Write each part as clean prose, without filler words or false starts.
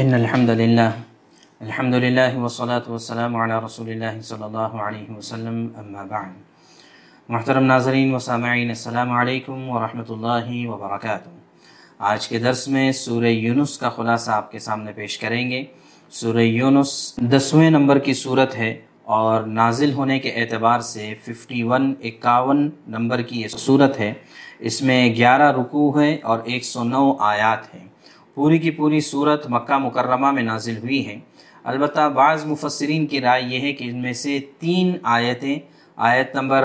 ان الحمد للہ والصلاة والسلام علی رسول اللہ صلی اللہ علیہ وسلم، اما بعد۔ محترم ناظرین و سامعین، السلام علیکم ورحمۃ اللہ وبرکاتہ۔ آج کے درس میں سورہ یونس کا خلاصہ آپ کے سامنے پیش کریں گے۔ سورہ یونس 10ویں نمبر کی سورت ہے اور نازل ہونے کے اعتبار سے 51 نمبر کی یہ سورت ہے۔ اس میں 11 رکوع ہیں اور 109 آیات ہیں۔ پوری کی پوری سورت مکہ مکرمہ میں نازل ہوئی ہے۔ البتہ بعض مفسرین کی رائے یہ ہے کہ ان میں سے 3 آیتیں، آیت نمبر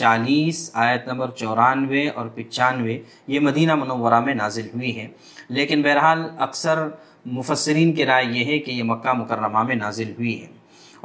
40، آیت نمبر 94 اور 95، یہ مدینہ منورہ میں نازل ہوئی ہے، لیکن بہرحال اکثر مفسرین کی رائے یہ ہے کہ یہ مکہ مکرمہ میں نازل ہوئی ہے۔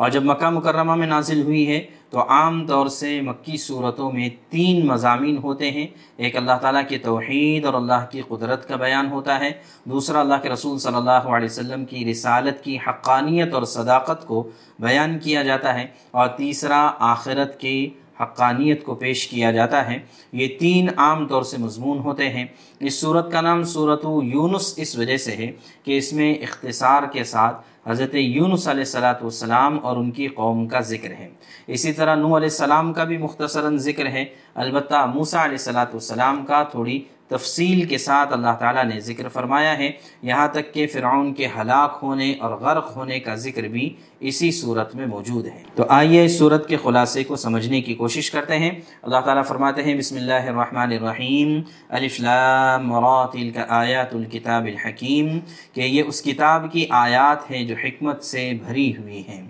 اور جب مکہ مکرمہ میں نازل ہوئی ہے تو عام طور سے مکی صورتوں میں 3 مضامین ہوتے ہیں۔ ایک اللہ تعالیٰ کی توحید اور اللہ کی قدرت کا بیان ہوتا ہے، دوسرا اللہ کے رسول صلی اللہ علیہ وسلم کی رسالت کی حقانیت اور صداقت کو بیان کیا جاتا ہے، اور تیسرا آخرت کی حقانیت کو پیش کیا جاتا ہے۔ یہ 3 عام طور سے مضمون ہوتے ہیں۔ اس صورت کا نام سورۃ یونس اس وجہ سے ہے کہ اس میں اختصار کے ساتھ حضرت یونس علیہ السلام اور ان کی قوم کا ذکر ہے۔ اسی طرح نوح علیہ السلام کا بھی مختصراً ذکر ہے، البتہ موسیٰ علیہ السلام کا تھوڑی تفصیل کے ساتھ اللہ تعالیٰ نے ذکر فرمایا ہے، یہاں تک کہ فرعون کے ہلاک ہونے اور غرق ہونے کا ذکر بھی اسی صورت میں موجود ہے۔ تو آئیے اس صورت کے خلاصے کو سمجھنے کی کوشش کرتے ہیں۔ اللہ تعالیٰ فرماتے ہیں، بسم اللہ الرحمن الرحیم، الف لام را تلک آیات الکتاب الحکیم، کہ یہ اس کتاب کی آیات ہیں جو حکمت سے بھری ہوئی ہیں۔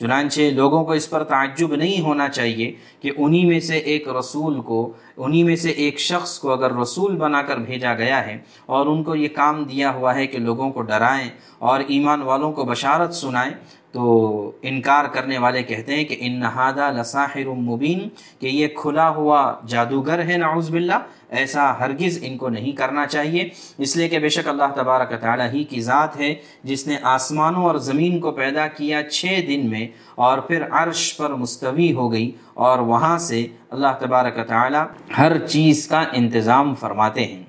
چنانچہ لوگوں کو اس پر تعجب نہیں ہونا چاہیے کہ انہی میں سے ایک شخص کو اگر رسول بنا کر بھیجا گیا ہے اور ان کو یہ کام دیا ہوا ہے کہ لوگوں کو ڈرائیں اور ایمان والوں کو بشارت سنائیں، تو انکار کرنے والے کہتے ہیں کہ ان ھذا لساحر مبین، کہ یہ کھلا ہوا جادوگر ہے، نعوذ باللہ۔ ایسا ہرگز ان کو نہیں کرنا چاہیے، اس لیے کہ بے شک اللہ تبارک تعالیٰ ہی کی ذات ہے جس نے آسمانوں اور زمین کو پیدا کیا 6 دن میں، اور پھر عرش پر مستوی ہو گئی، اور وہاں سے اللہ تبارک تعالیٰ ہر چیز کا انتظام فرماتے ہیں۔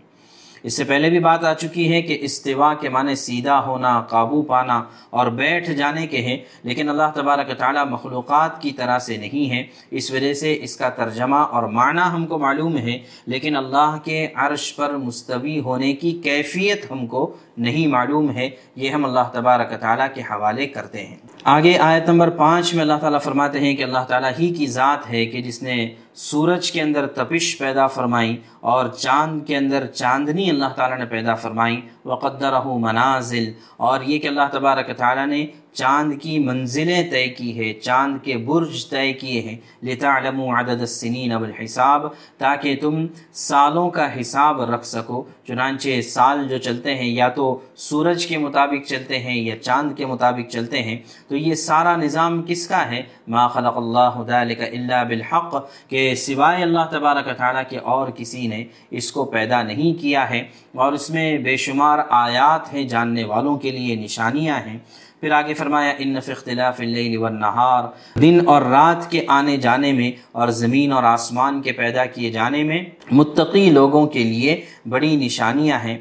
اس سے پہلے بھی بات آ چکی ہے کہ استوا کے معنی سیدھا ہونا، قابو پانا اور بیٹھ جانے کے ہیں، لیکن اللہ تبارک تعالیٰ مخلوقات کی طرح سے نہیں ہے، اس وجہ سے اس کا ترجمہ اور معنی ہم کو معلوم ہے، لیکن اللہ کے عرش پر مستوی ہونے کی کیفیت ہم کو نہیں معلوم ہے، یہ ہم اللہ تبارک تعالیٰ کے حوالے کرتے ہیں۔ آگے آیت نمبر 5 میں اللہ تعالیٰ فرماتے ہیں کہ اللہ تعالیٰ ہی کی ذات ہے کہ جس نے سورج کے اندر تپش پیدا فرمائی اور چاند کے اندر چاندنی اللہ تعالیٰ نے پیدا فرمائی، وَقَدَّرَهُ مَنَازِلَ، اور یہ کہ اللہ تبارک تعالیٰ نے چاند کی منزلیں طے کی ہے، چاند کے برج طے کیے ہیں، لِتَعْلَمُوا عَدَدَ السِّنِينَ وَالْحِسَابَ، تاکہ تم سالوں کا حساب رکھ سکو۔ چنانچہ سال جو چلتے ہیں یا تو سورج کے مطابق چلتے ہیں یا چاند کے مطابق چلتے ہیں، تو یہ سارا نظام کس کا ہے؟ مَا خَلَقَ اللَّهُ ذَلِكَ إِلَّا بِالْحَقِّ، کہ سوائے اللہ تبارک تعالیٰ کے اور کسی نے اس کو پیدا نہیں کیا ہے، اور اس میں بے شمار آیات ہیں جاننے والوں کے لیے، نشانیاں ہیں۔ پھر آگے فرمایا، ان فی اختلاف اللیل والنہار، دن اور رات کے آنے جانے میں اور زمین اور آسمان کے پیدا کیے جانے میں متقی لوگوں کے لیے بڑی نشانیاں ہیں۔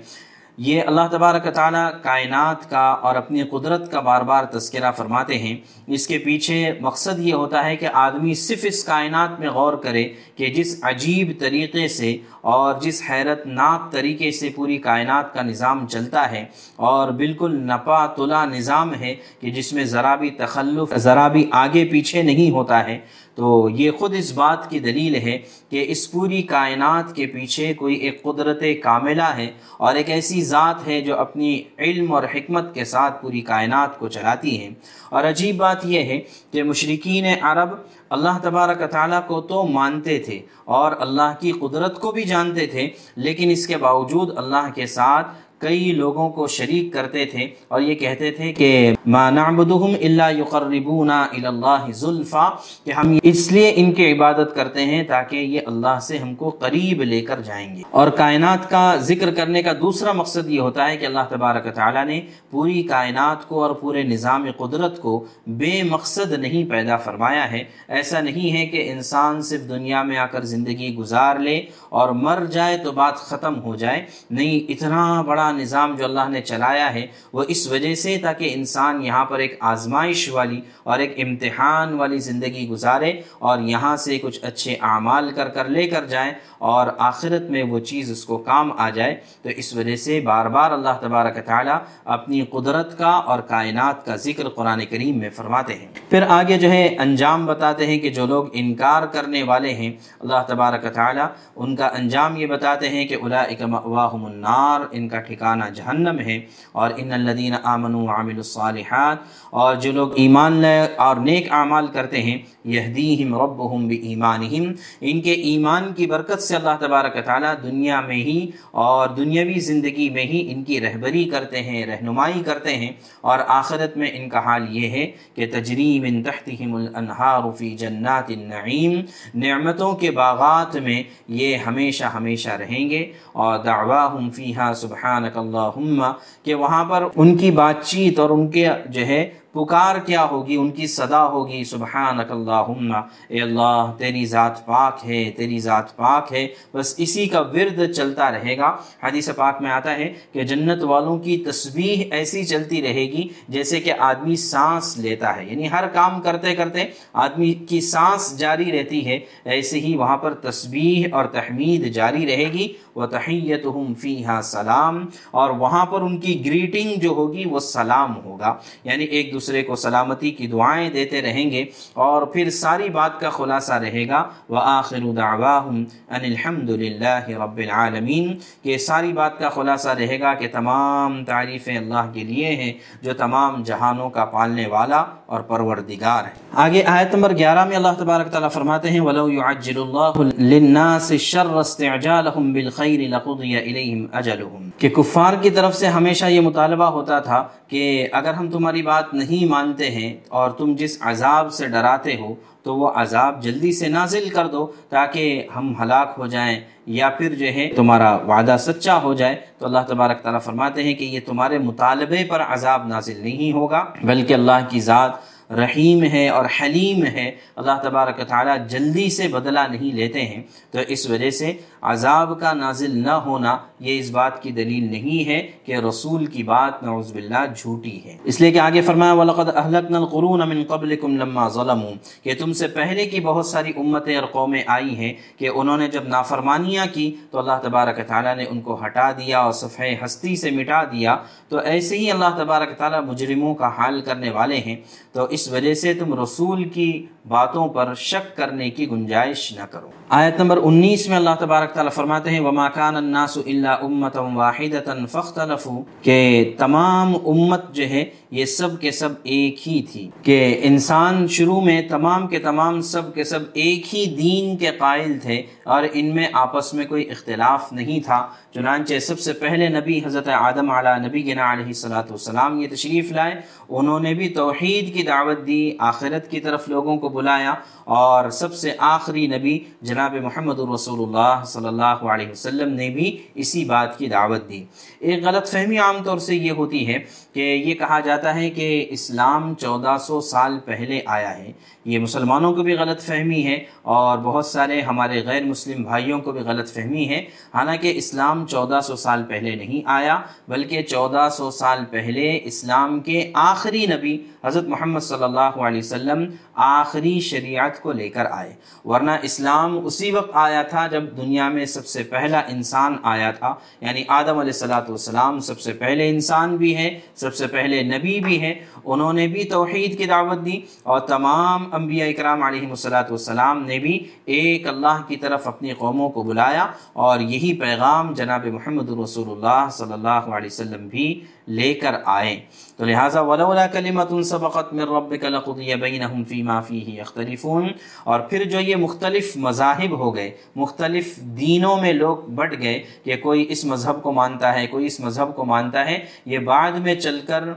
یہ اللہ تبارک تعالیٰ کائنات کا اور اپنی قدرت کا بار بار تذکرہ فرماتے ہیں۔ اس کے پیچھے مقصد یہ ہوتا ہے کہ آدمی صرف اس کائنات میں غور کرے کہ جس عجیب طریقے سے اور جس حیرت ناک طریقے سے پوری کائنات کا نظام چلتا ہے، اور بالکل نپا تلا نظام ہے کہ جس میں ذرا بھی تخلف، ذرا بھی آگے پیچھے نہیں ہوتا ہے۔ تو یہ خود اس بات کی دلیل ہے کہ اس پوری کائنات کے پیچھے کوئی ایک قدرت کاملہ ہے اور ایک ایسی ذات ہے جو اپنی علم اور حکمت کے ساتھ پوری کائنات کو چلاتی ہے۔ اور عجیب بات یہ ہے کہ مشرکین عرب اللہ تبارک تعالیٰ کو تو مانتے تھے اور اللہ کی قدرت کو بھی جانتے تھے، لیکن اس کے باوجود اللہ کے ساتھ کئی لوگوں کو شریک کرتے تھے، اور یہ کہتے تھے کہ ما نعبدہم الا یقربونا الی اللہ زلفا، کہ ہم اس لیے ان کی عبادت کرتے ہیں تاکہ یہ اللہ سے ہم کو قریب لے کر جائیں گے۔ اور کائنات کا ذکر کرنے کا دوسرا مقصد یہ ہوتا ہے کہ اللہ تبارک تعالیٰ نے پوری کائنات کو اور پورے نظام قدرت کو بے مقصد نہیں پیدا فرمایا ہے۔ ایسا نہیں ہے کہ انسان صرف دنیا میں آ کر زندگی گزار لے اور مر جائے تو بات ختم ہو جائے، نہیں، اتنا بڑا سارا نظام جو اللہ نے چلایا ہے وہ اس وجہ سے تاکہ انسان یہاں پر ایک آزمائش والی اور ایک امتحان والی زندگی گزارے اور یہاں سے کچھ اچھے اعمال کر لے کر جائے اور آخرت میں وہ چیز اس کو کام آ جائے. تو اس وجہ سے بار بار اللہ تبارک تعالیٰ اپنی قدرت کا اور کائنات کا ذکر قرآن کریم میں فرماتے ہیں. پھر آگے جو ہے انجام بتاتے ہیں کہ جو لوگ انکار کرنے والے ہیں اللہ تبارک تعالیٰ ان کا انجام یہ بتاتے ہیں کہ اولئک مأواہم النار، ان کا ٹھکانہ جہنم ہے. اور ان الذین آمنوا وعملوا الصالحات، اور جو لوگ ایمان لائے اور نیک اعمال کرتے ہیں یہدیہم ربہم بایمانہم، ان کے ایمان کی برکت سے اللہ تبارک تعالیٰ دنیا میں ہی اور دنیاوی زندگی میں ہی ان کی رہبری کرتے ہیں، رہنمائی کرتے ہیں. اور آخرت میں ان کا حال یہ ہے کہ تجری من تحتہم الانہار فی جنات النعیم، نعمتوں کے باغات میں یہ ہمیشہ ہمیشہ رہیں گے. اور دعواہم فیہا سبحانک اللہم، کہ وہاں پر ان کی بات چیت اور ان کے جو ہے پکار کیا ہوگی، ان کی صدا ہوگی سبحانک اللہم، اے اللہ تیری ذات پاک ہے، تیری ذات پاک ہے. بس اسی کا ورد چلتا رہے گا. حدیث پاک میں آتا ہے کہ جنت والوں کی تسبیح ایسی چلتی رہے گی جیسے کہ آدمی سانس لیتا ہے، یعنی ہر کام کرتے کرتے آدمی کی سانس جاری رہتی ہے، ایسے ہی وہاں پر تسبیح اور تحمید جاری رہے گی. وَتَحِيَّتُهُمْ فِيهَا سَلَام، اور وہاں پر ان کی گریٹنگ جو ہوگی وہ سلام ہوگا، یعنی ایک دوسرے کو سلامتی کی دعائیں دیتے رہیں گے اور پھر ساری بات کا خلاصہ رہے گا وآخر دعواہم ان الحمدللہ رب العالمین، کہ ساری بات کا خلاصہ رہے گا کہ تمام تعریفیں اللہ کے لیے ہیں جو تمام جہانوں کا پالنے والا اور پروردگار ہے. آگے آیت نمبر 11 میں اللہ تبارک تعالیٰ فرماتے ہیں وَلَوْ يُعَجِّلُ اللَّهُ لِلنَّاسِ الشَّرَّ اسْتِعْجَالَهُمْ بِالْخَيْرِ لَقُضِيَ إِلَيْهِمْ أَجَلُهُمْ، کہ کفار کی طرف سے ہمیشہ یہ مطالبہ ہوتا تھا کہ اگر ہم تمہاری بات نہیں مانتے ہیں اور تم جس عذاب سے ڈراتے ہو تو وہ عذاب جلدی سے نازل کر دو تاکہ ہم ہلاک ہو جائیں یا پھر جو ہے تمہارا وعدہ سچا ہو جائے. تو اللہ تبارک تعالیٰ فرماتے ہیں کہ یہ تمہارے مطالبے پر عذاب نازل نہیں ہوگا، بلکہ اللہ کی ذات رحیم ہے اور حلیم ہے. اللہ تبارک تعالیٰ جلدی سے بدلہ نہیں لیتے ہیں، تو اس وجہ سے عذاب کا نازل نہ ہونا یہ اس بات کی دلیل نہیں ہے کہ رسول کی بات نعوذ باللہ جھوٹی ہے. اس لیے کہ آگے فرمایا وَلَقَدْ أَهْلَكْنَا الْقُرُونَ مِن قَبْلِكُمْ لَمَّا ظَلَمُوا، کہ تم سے پہلے کی بہت ساری امتیں اور قومیں آئی ہیں کہ انہوں نے جب نافرمانیاں کی تو اللہ تبارک تعالیٰ نے ان کو ہٹا دیا اور صفحہ ہستی سے مٹا دیا. تو ایسے ہی اللہ تبارک تعالیٰ مجرموں کا حال کرنے والے ہیں. تو اس وجہ سے تم رسول کی باتوں پر شک کرنے کی گنجائش نہ کرو. آیت نمبر 19 میں اللہ تبارک تعالیٰ فرماتے ہیں وَمَا كَانَ النَّاسُ إِلَّا أُمَّةً وَاحِدَةً فَاخْتَلَفُوا، کہ تمام امت جو ہے یہ سب کے سب ایک ہی تھی، کہ انسان شروع میں تمام کے تمام سب کے سب ایک ہی دین کے قائل تھے اور ان میں آپس میں کوئی اختلاف نہیں تھا. چنانچہ سب سے پہلے نبی حضرت آدم علیہ نبینا علیہ الصلاۃ والسلام یہ تشریف لائے، انہوں نے بھی توحید کی دعوت دی، آخرت کی طرف لوگوں کو بلایا، اور سب سے آخری نبی جناب محمد الرسول اللہ صلی اللہ علیہ وسلم نے بھی اسی بات کی دعوت دی. ایک غلط فہمی عام طور سے یہ ہوتی ہے کہ یہ کہا جاتا ہے کہ اسلام 1400 سال پہلے آیا ہے. یہ مسلمانوں کو بھی غلط فہمی ہے اور بہت سارے ہمارے غیر مسلم بھائیوں کو بھی غلط فہمی ہے. حالانکہ اسلام 1400 سال پہلے نہیں آیا، بلکہ 1400 سال پہلے اسلام کے آخری نبی حضرت محمد صلی اللہ علیہ وسلم آخری شریعت کو لے کر آئے، ورنہ اسلام اسی وقت آیا تھا جب دنیا میں سب سے پہلا انسان آیا تھا. یعنی آدم علیہ الصلاۃ والسلام سب سے پہلے انسان بھی ہیں، سب سے پہلے نبی بھی ہیں، انہوں نے بھی توحید کی دعوت دی، اور تمام انبیاء اکرام علیہ الصلاۃ والسلام نے بھی ایک اللہ کی طرف اپنی قوموں کو بلایا، اور یہی پیغام جناب محمد رسول اللہ صلی اللہ علیہ وسلم بھی لے کر آئے. تو لہٰذا وَلَوْلَا كَلِمَةٌ سَبَقَتْ مِن رَّبِّكَ لَقُضِيَ بَيْنَهُمْ فِي مَا فِيهِ يَخْتَلِفُونَ. اور پھر جو یہ مختلف مذاہب ہو گئے، مختلف دینوں میں لوگ بٹ گئے کہ کوئی اس مذہب کو مانتا ہے، کوئی اس مذہب کو مانتا ہے، یہ بعد میں چل کر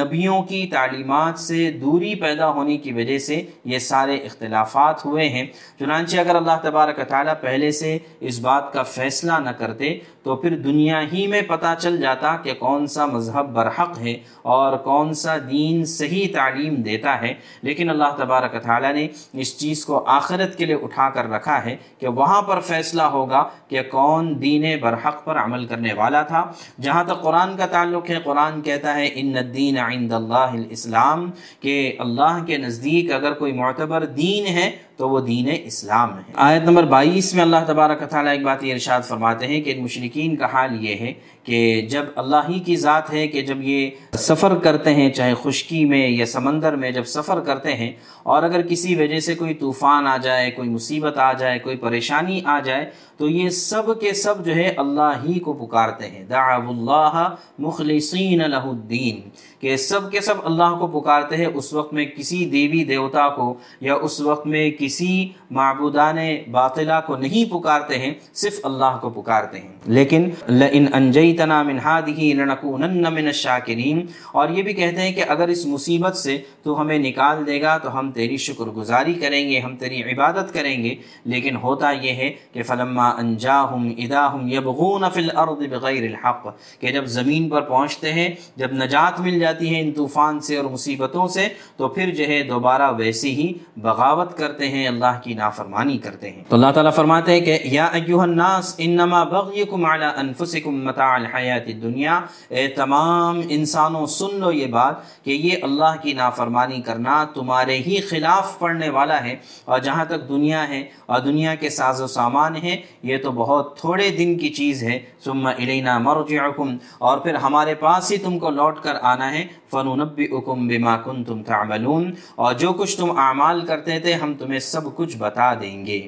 نبیوں کی تعلیمات سے دوری پیدا ہونے کی وجہ سے یہ سارے اختلافات ہوئے ہیں. چنانچہ اگر اللہ تبارک تعالیٰ پہلے سے اس بات کا فیصلہ نہ کرتے تو پھر دنیا ہی میں پتہ چل جاتا کہ کون سا مذہب برحق ہے اور کون سا دین صحیح تعلیم دے دیتا ہے، لیکن اللہ تبارک تعالیٰ نے اس چیز کو آخرت کے لیے اٹھا کر رکھا ہے کہ وہاں پر فیصلہ ہوگا کہ کون دین برحق پر عمل کرنے والا تھا۔ جہاں تک قرآن کا تعلق ہے، قرآن کہتا ہے ان الدین عند اللہ الاسلام، کہ اللہ کے نزدیک اگر کوئی معتبر دین ہے تو وہ دین اسلام ہے۔ آیت نمبر 22 میں اللہ تبارک تعالیٰ ایک بات یہ ارشاد فرماتے ہیں کہ ان مشرکین کا حال یہ ہے کہ جب اللہ ہی کی ذات ہے کہ جب یہ سفر کرتے ہیں، چاہے خشکی میں یا سمندر میں جب سفر کرتے ہیں، اور اگر کسی وجہ سے کوئی طوفان آ جائے، کوئی مصیبت آ جائے، کوئی پریشانی آ جائے، تو یہ سب کے سب جو ہے اللہ ہی کو پکارتے ہیں۔ دعوا اللہ مخلصین لہ الدین، کہ سب کے سب اللہ کو پکارتے ہیں۔ اس وقت میں کسی دیوی دیوتا کو یا اس وقت میں کسی معبودان باطلہ کو نہیں پکارتے ہیں، صرف اللہ کو پکارتے ہیں۔ لیکن لئن انجیتنا من ہذہ لنکونن من الشاکرین، اور یہ بھی کہتے ہیں کہ اگر اس مصیبت سے تو ہمیں نکال دے گا تو ہم تیری شکر گزاری کریں گے، ہم تیری عبادت کریں گے۔ لیکن ہوتا یہ ہے کہ فلما انجاہم اذا ہم یبغون فی الارض بغیر الحق، کہ جب زمین پر پہنچتے ہیں، جب نجات مل جاتی ہے ان طوفان سے اور مصیبتوں سے، تو پھر جو ہے دوبارہ ویسی ہی بغاوت کرتے ہیں، اللہ کی نافرمانی کرتے ہیں۔ تو اللہ تعالیٰ فرماتے ہیں کہ یا ایھا الناس انما بغیکم علی انفسکم متاع الحیات الدنیا، اے تمام انسانوں سن لو یہ بات کہ یہ اللہ کی نافرمانی کرنا تمہارے ہی خلاف پڑنے والا ہے، اور جہاں تک دنیا ہے اور دنیا کے ساز و سامان ہے، یہ تو بہت تھوڑے دن کی چیز ہے۔ ثم الینا مرجعکم، اور پھر ہمارے پاس ہی تم کو لوٹ کر آنا ہے۔ فننبئکم بما کنتم تعملون، اور جو کچھ تم اعمال کرتے تھے ہم تمہیں سب کچھ بتا دیں گے۔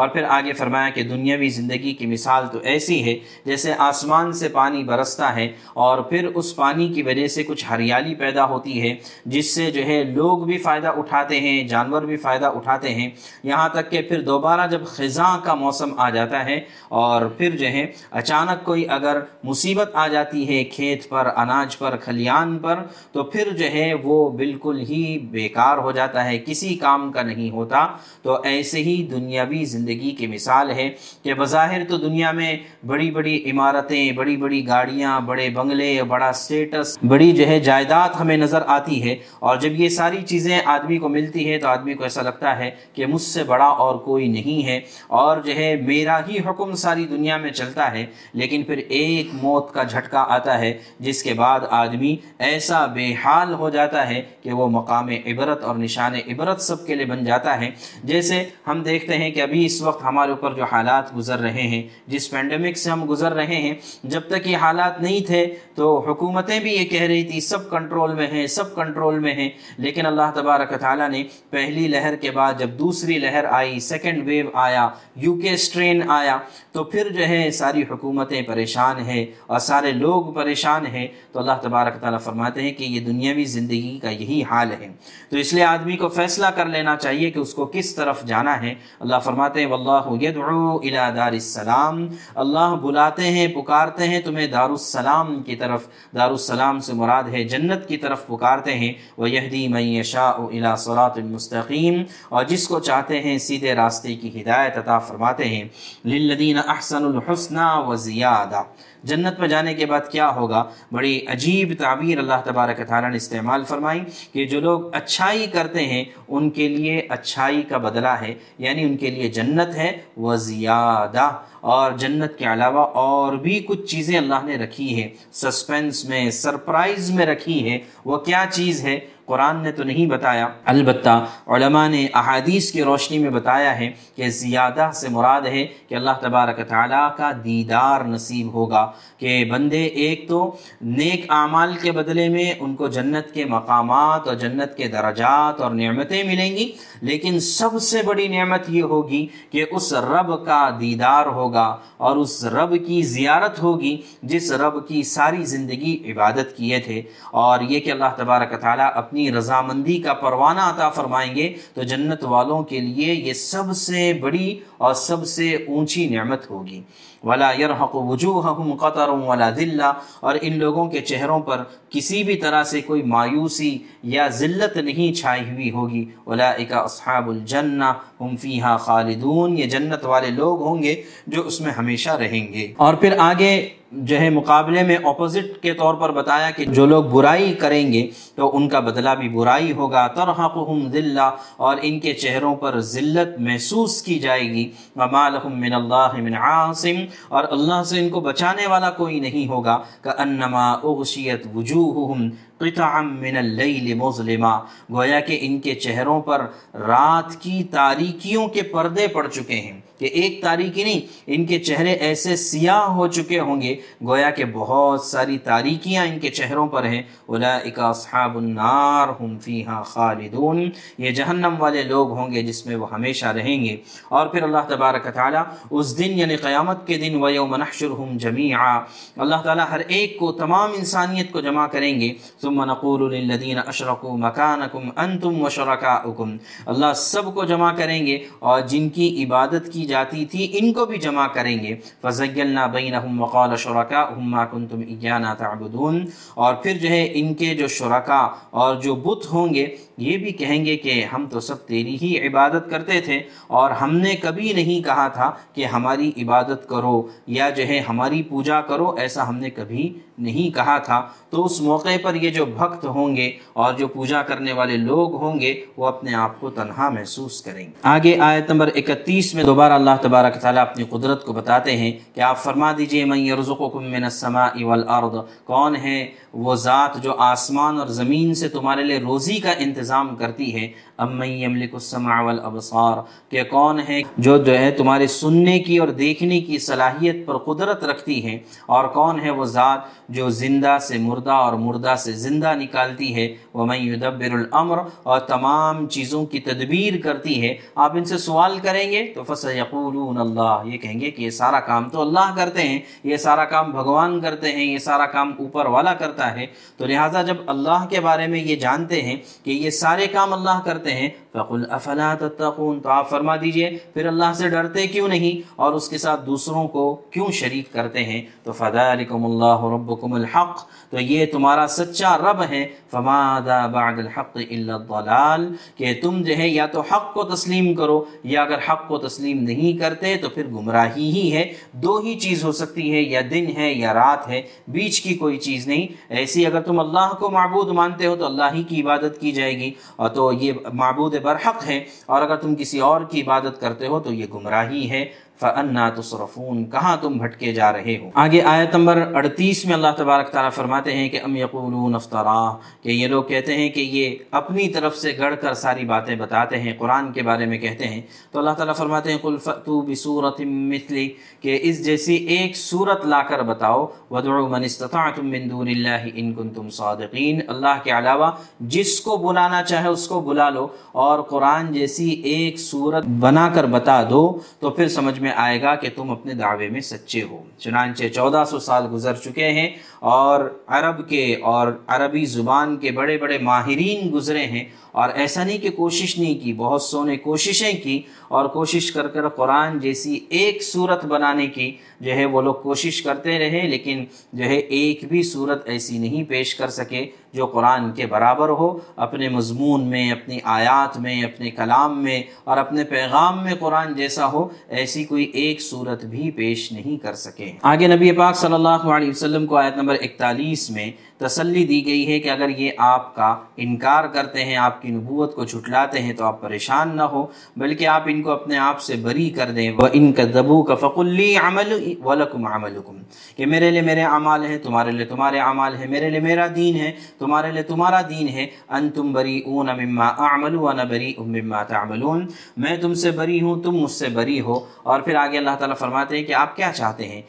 اور پھر آگے فرمایا کہ دنیاوی زندگی کی مثال تو ایسی ہے جیسے آسمان سے پانی برستا ہے اور پھر اس پانی کی وجہ سے کچھ ہریالی پیدا ہوتی ہے، جس سے جو ہے لوگ بھی فائدہ اٹھاتے ہیں، جانور بھی فائدہ اٹھاتے ہیں، یہاں تک کہ پھر دوبارہ جب خزاں کا موسم آ جاتا ہے اور پھر جو ہے اچانک کوئی اگر مصیبت آ جاتی ہے کھیت پر، اناج پر، کھلیان پر، تو پھر جو ہے وہ بالکل ہی بیکار ہو جاتا ہے، کسی کام کا نہیں ہوتا۔ تو ایسے ہی دنیاوی زندگی کی مثال ہے کہ بظاہر تو دنیا میں بڑی بڑی عمارتیں، بڑی بڑی گاڑیاں، بڑے بنگلے، بڑا سٹیٹس، بڑی جو ہے جائیداد ہمیں نظر آتی ہے، اور جب یہ ساری چیزیں آدمی کو ملتی ہے تو آدمی کو ایسا لگتا ہے کہ مجھ سے بڑا اور کوئی نہیں ہے، اور جو ہے میرا ہی حکم ساری دنیا میں چلتا ہے۔ لیکن پھر ایک موت کا جھٹکا آتا ہے جس کے بعد آدمی ایسا بے حال ہو جاتا ہے کہ وہ مقام عبرت اور نشان عبرت سب کے لیے بن جاتا ہے۔ جیسے ہم دیکھتے ہیں کہ ابھی اس وقت ہمارے اوپر جو حالات گزر رہے ہیں، جس پینڈیمک سے ہم گزر رہے ہیں، جب تک یہ حالات نہیں تھے تو حکومتیں بھی یہ کہہ رہی تھی سب کنٹرول میں ہیں، سب کنٹرول میں ہیں، لیکن اللہ تبارک تعالیٰ نے پہلی لہر کے بعد جب دوسری لہر آئی، سیکنڈ ویو آیا، UK اسٹرین آیا، تو پھر جو ہے ساری حکومتیں پریشان ہیں اور سارے لوگ پریشان ہیں۔ تو اللہ تبارک تعالیٰ فرماتے ہیں کہ یہ دنیاوی زندگی کا یہی حال ہے، تو اس لیے آدمی کو فیصلہ کر لینا چاہیے کہ اس کو کس طرف جانا ہے۔ اللہ فرماتے ہیں واللہ یدعو الی دار السلام، اللہ بلاتے ہیں، پکارتے ہیں تمہیں دار السلام کی طرف۔ دار السلام سے مراد ہے جنت کی طرف پکارتے ہیں۔ وَيَهْدِي مَن يَشَاءُ إِلَى صِرَاطٍ مُّسْتَقِيمٍ، اور جس کو چاہتے ہیں سیدھے راستے کی ہدایت عطا فرماتے ہیں۔ لِلَّذِينَ أَحْسَنُوا الْحُسْنَى وَزِيَادَةٌ، جنت میں جانے کے بعد کیا ہوگا؟ بڑی عجیب تعبیر اللہ تبارک تعالیٰ نے استعمال فرمائی کہ جو لوگ اچھائی کرتے ہیں ان کے لیے اچھائی کا بدلہ ہے، یعنی ان کے لیے جنت ہے، وزیادہ، اور جنت کے علاوہ اور بھی کچھ چیزیں اللہ نے رکھی ہے، سسپنس میں، سرپرائز میں رکھی ہے۔ وہ کیا چیز ہے؟ قرآن نے تو نہیں بتایا، البتہ علماء نے احادیث کی روشنی میں بتایا ہے کہ زیادہ سے مراد ہے کہ اللہ تبارک تعالیٰ کا دیدار نصیب ہوگا، کہ بندے ایک تو نیک اعمال کے بدلے میں ان کو جنت کے مقامات اور جنت کے درجات اور نعمتیں ملیں گی، لیکن سب سے بڑی نعمت یہ ہوگی کہ اس رب کا دیدار ہوگا اور اس رب کی زیارت ہوگی جس رب کی ساری زندگی عبادت کیے تھے، اور یہ کہ اللہ تبارک تعالیٰ اپنی رضامندی کا پروانہ عطا فرمائیں گے۔ تو جنت والوں کے لیے یہ سب سے بڑی اور سب سے اونچی نعمت ہوگی۔ وَلَا يَرْحَقُ وُجُوهَهُمْ قَطَرٌ وَلَا ذِلَّةٌ، اور ان لوگوں کے چہروں پر کسی بھی طرح سے کوئی مایوسی یا ذلت نہیں چھائی ہوئی ہوگی۔ أُولَٰئِكَ أَصْحَابُ الْجَنَّةِ هُمْ فِيهَا خَالِدُونَ، یہ جنت والے لوگ ہوں گے جو اس میں ہمیشہ رہیں گے۔ اور پھر آگے جو ہے مقابلے میں اپوزٹ کے طور پر بتایا کہ جو لوگ برائی کریں گے تو ان کا بدلہ بھی برائی ہوگا، ترحقهم ذلہ، اور ان کے چہروں پر ذلت محسوس کی جائے گی، وما لهم من اللہ من عاصم، اور اللہ سے ان کو بچانے والا کوئی نہیں ہوگا، کأنما اغشیت وجوہهم قطعا من اللیل مظلما، گویا کہ ان کے چہروں پر رات کی تاریکیوں کے پردے پڑ چکے ہیں، کہ ایک تاریکی نہیں، ان کے چہرے ایسے سیاہ ہو چکے ہوں گے گویا کہ بہت ساری تاریکیاں ان کے چہروں پر ہیں، اولئک اصحاب النار ہم فیہا خالدون، یہ جہنم والے لوگ ہوں گے جس میں وہ ہمیشہ رہیں گے۔ اور پھر اللہ تبارک تعالیٰ اس دن یعنی قیامت کے دن ویوم نحشرہم جمیعا، اللہ تعالیٰ ہر ایک کو، تمام انسانیت کو جمع کریں گے، ثم نقول للذین اشرکوا مکانکم انتم وشرکاؤکم، اللہ سب کو جمع کریں گے اور جن کی عبادت کی جاتی تھی ان کو بھی جمع کریں گے، فزیلنا بینہم وقال شرکاؤہم ما کنتم ایانا تعبدون، اور پھر جو ہے ان کے جو شرکا اور جو بت ہوں گے یہ بھی کہیں گے کہ ہم تو سب تیری ہی عبادت کرتے تھے اور ہم نے کبھی نہیں کہا تھا کہ ہماری عبادت کرو یا جو ہے ہماری پوجا کرو، ایسا ہم نے کبھی نہیں کہا تھا۔ تو اس موقع پر یہ جو بھکت ہوں گے اور جو پوجا کرنے والے لوگ ہوں گے وہ اپنے آپ کو تنہا محسوس کریں گے۔ آگے آیت نمبر 31 میں دوبارہ اللہ تبارک تعالیٰ اپنی قدرت کو بتاتے ہیں کہ آپ فرما دیجئے من یرزقکم من السماء والارض، کون ہے وہ ذات جو آسمان اور زمین سے تمہارے لیے روزی کا انتظام کرتی ہے، امن یملک السمع والابصار، کہ کون ہے جو ہے تمہارے سننے کی اور دیکھنے کی صلاحیت پر قدرت رکھتی ہے، اور کون ہے وہ ذات جو زندہ سے مردہ اور مردہ سے زندہ نکالتی ہے، وَمَن يُدَبِّرُ الْأَمْرَ، اور تمام چیزوں کی تدبیر کرتی ہے۔ آپ ان سے سوال کریں گے تو فَسَيَقُولُونَ اللَّهُ، یہ کہیں گے کہ یہ سارا کام تو اللہ کرتے ہیں، یہ سارا کام بھگوان کرتے ہیں، یہ سارا کام اوپر والا کرتا ہے۔ تو لہٰذا جب اللہ کے بارے میں یہ جانتے ہیں کہ یہ سارے کام اللہ کرتے ہیں، فَقُلْ أَفَلَا تَتَّقُونَ، تو آپ فرما دیجئے پھر اللہ سے ڈرتے کیوں نہیں اور اس کے ساتھ دوسروں کو کیوں شریک کرتے ہیں، تو فَذَٰلِكُمُ اللَّهُ رَبُّكُمُ الْحَقُّ، تو یہ تمہارا سچا رب ہے، فَمَاذَا بَعْدَ الْحَقِّ إِلَّا الضَّلَالُ، کہ تم جو ہے یا تو حق کو تسلیم کرو یا اگر حق کو تسلیم نہیں کرتے تو پھر گمراہی ہی ہے، دو ہی چیز ہو سکتی ہے، یا دن ہے یا رات ہے، بیچ کی کوئی چیز نہیں۔ ایسی اگر تم اللہ کو معبود مانتے ہو تو اللہ ہی کی عبادت کی جائے گی اور تو یہ معبود برحق ہے، اور اگر تم کسی اور کی عبادت کرتے ہو تو یہ گمراہی ہے، فَأَنَّا تُصْرَفُونَ، کہاں تم بھٹکے جا رہے ہو۔ آگے آیت نمبر 38 میں اللہ تبارک تعالیٰ فرماتے ہیں کہ أَمْ يَقُولُونَ افْتَرَاهُ، کہ یہ لوگ کہتے ہیں کہ یہ اپنی طرف سے گڑھ کر ساری باتیں بتاتے ہیں، قرآن کے بارے میں کہتے ہیں۔ تو اللہ تعالیٰ فرماتے ہیں قُلْ فَأْتُوا بِسُورَةٍ مِثْلِهِ، کہ اس جیسی ایک صورت لا کر بتاؤ، وَادْعُوا مَنِ اسْتَطَعْتُم مِّن دُونِ اللَّهِ إِن كُنتُم صَادِقِينَ، اللہ کے علاوہ جس کو بلانا چاہے اس کو بلا لو اور قرآن جیسی ایک صورت بنا کر بتا دو تو پھر سمجھ میں آئے گا کہ تم اپنے دعوے میں سچے ہو۔ چنانچہ 1400 سال گزر چکے ہیں اور عرب کے اور عربی زبان کے بڑے بڑے ماہرین گزرے ہیں، اور ایسا نہیں کہ کوشش نہیں کی، بہت سو نے کوششیں کی اور کوشش کر کر قرآن جیسی ایک صورت بنانے کی جو ہے وہ لوگ کوشش کرتے رہے، لیکن جو ہے ایک بھی صورت ایسی نہیں پیش کر سکے جو قرآن کے برابر ہو، اپنے مضمون میں، اپنی آیات میں، اپنے کلام میں اور اپنے پیغام میں قرآن جیسا ہو، ایسی کوئی ایک صورت بھی پیش نہیں کر سکے۔ آگے نبی پاک صلی اللہ علیہ وسلم کو آیت نمبر 41 میں تسلی دی گئی ہے کہ اگر یہ آپ کا انکار کرتے ہیں، آپ کی نبوت کو جھٹلاتے ہیں تو آپ پریشان نہ ہو، بلکہ آپ ان کو اپنے آپ سے بری کر دیں، وَإِن كَذَّبُوكَ فَقُلْ لِي عَمَلِي وَلَكُمْ عَمَلُكُمْ، کہ میرے لیے میرے اعمال ہیں، تمہارے لیے تمہارے اعمال ہیں، میرے لیے میرا دین ہے، تمہارے لیے تمہارا دین ہے، انتم بریئون مما اعمل وانا بریئ مما تعملون، میں تم سے بری ہوں، تم مجھ سے بری ہو۔ اور پھر آگے اللہ تعالیٰ فرماتے ہیں کہ آپ کیا چاہتے ہیں،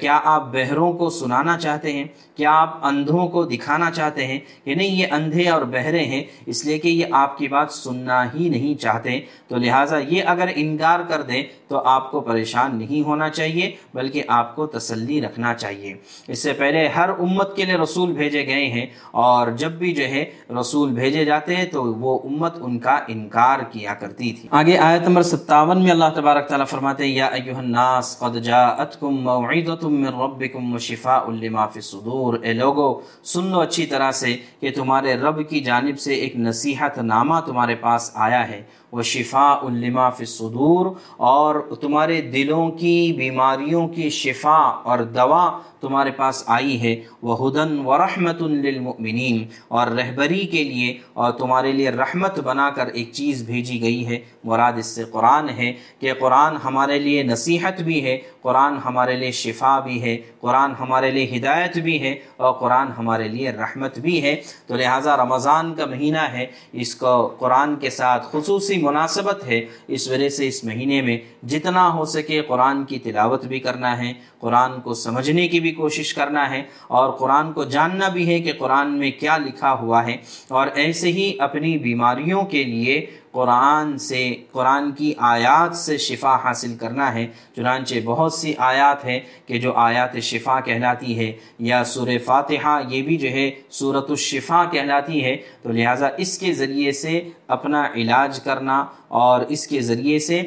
کیا آپ بہروں کو سنانا چاہتے ہیں، کیا آپ اندھوں کو دکھانا چاہتے ہیں، کہ نہیں یہ اندھے اور بہرے ہیں اس لیے کہ یہ آپ کی بات سننا ہی نہیں چاہتے، تو لہٰذا یہ اگر انکار کر دیں تو آپ کو پریشان نہیں ہونا چاہیے بلکہ آپ کو تسلی رکھنا چاہیے۔ اس سے پہلے ہر امت کے لیے رسول بھیجے گئے ہیں، اور جب بھی جو ہے رسول بھیجے جاتے ہیں تو وہ امت ان کا انکار کیا کرتی تھی۔ آگے آیت نمبر 57 میں اللہ تبارک تعالیٰ فرماتے ہیں یا ایھا الناس قد جاءتکم موعظۃ من ربکم وشفاء لما فی الصدور، اے لوگو سن لو اچھی طرح سے کہ تمہارے رب کی جانب سے ایک نصیحت نامہ تمہارے پاس آیا ہے، وَشِفَاءٌ لِمَا فِي الصُّدُورِ، اور تمہارے دلوں کی بیماریوں کی شفا اور دوا تمہارے پاس آئی ہے، وَهُدًى وَرَحْمَةٌ لِلْمُؤْمِنِينَ، اور رہبری کے لیے اور تمہارے لیے رحمت بنا کر ایک چیز بھیجی گئی ہے۔ مراد اس سے قرآن ہے کہ قرآن ہمارے لیے نصیحت بھی ہے، قرآن ہمارے لیے شفا بھی ہے، قرآن ہمارے لیے ہدایت بھی ہے، اور قرآن ہمارے لیے رحمت بھی ہے۔ تو لہٰذا رمضان کا مہینہ ہے، اس کو قرآن کے ساتھ خصوصی مناسبت ہے، اس وجہ سے اس مہینے میں جتنا ہو سکے قرآن کی تلاوت بھی کرنا ہے، قرآن کو سمجھنے کی بھی کوشش کرنا ہے، اور قرآن کو جاننا بھی ہے کہ قرآن میں کیا لکھا ہوا ہے، اور ایسے ہی اپنی بیماریوں کے لیے قرآن سے، قرآن کی آیات سے شفا حاصل کرنا ہے۔ چنانچہ بہت سی آیات ہیں کہ جو آیات شفا کہلاتی ہے، یا سورہ فاتحہ یہ بھی جو ہے سورۃ الشفا کہلاتی ہے۔ تو لہٰذا اس کے ذریعے سے اپنا علاج کرنا، اور اس کے ذریعے سے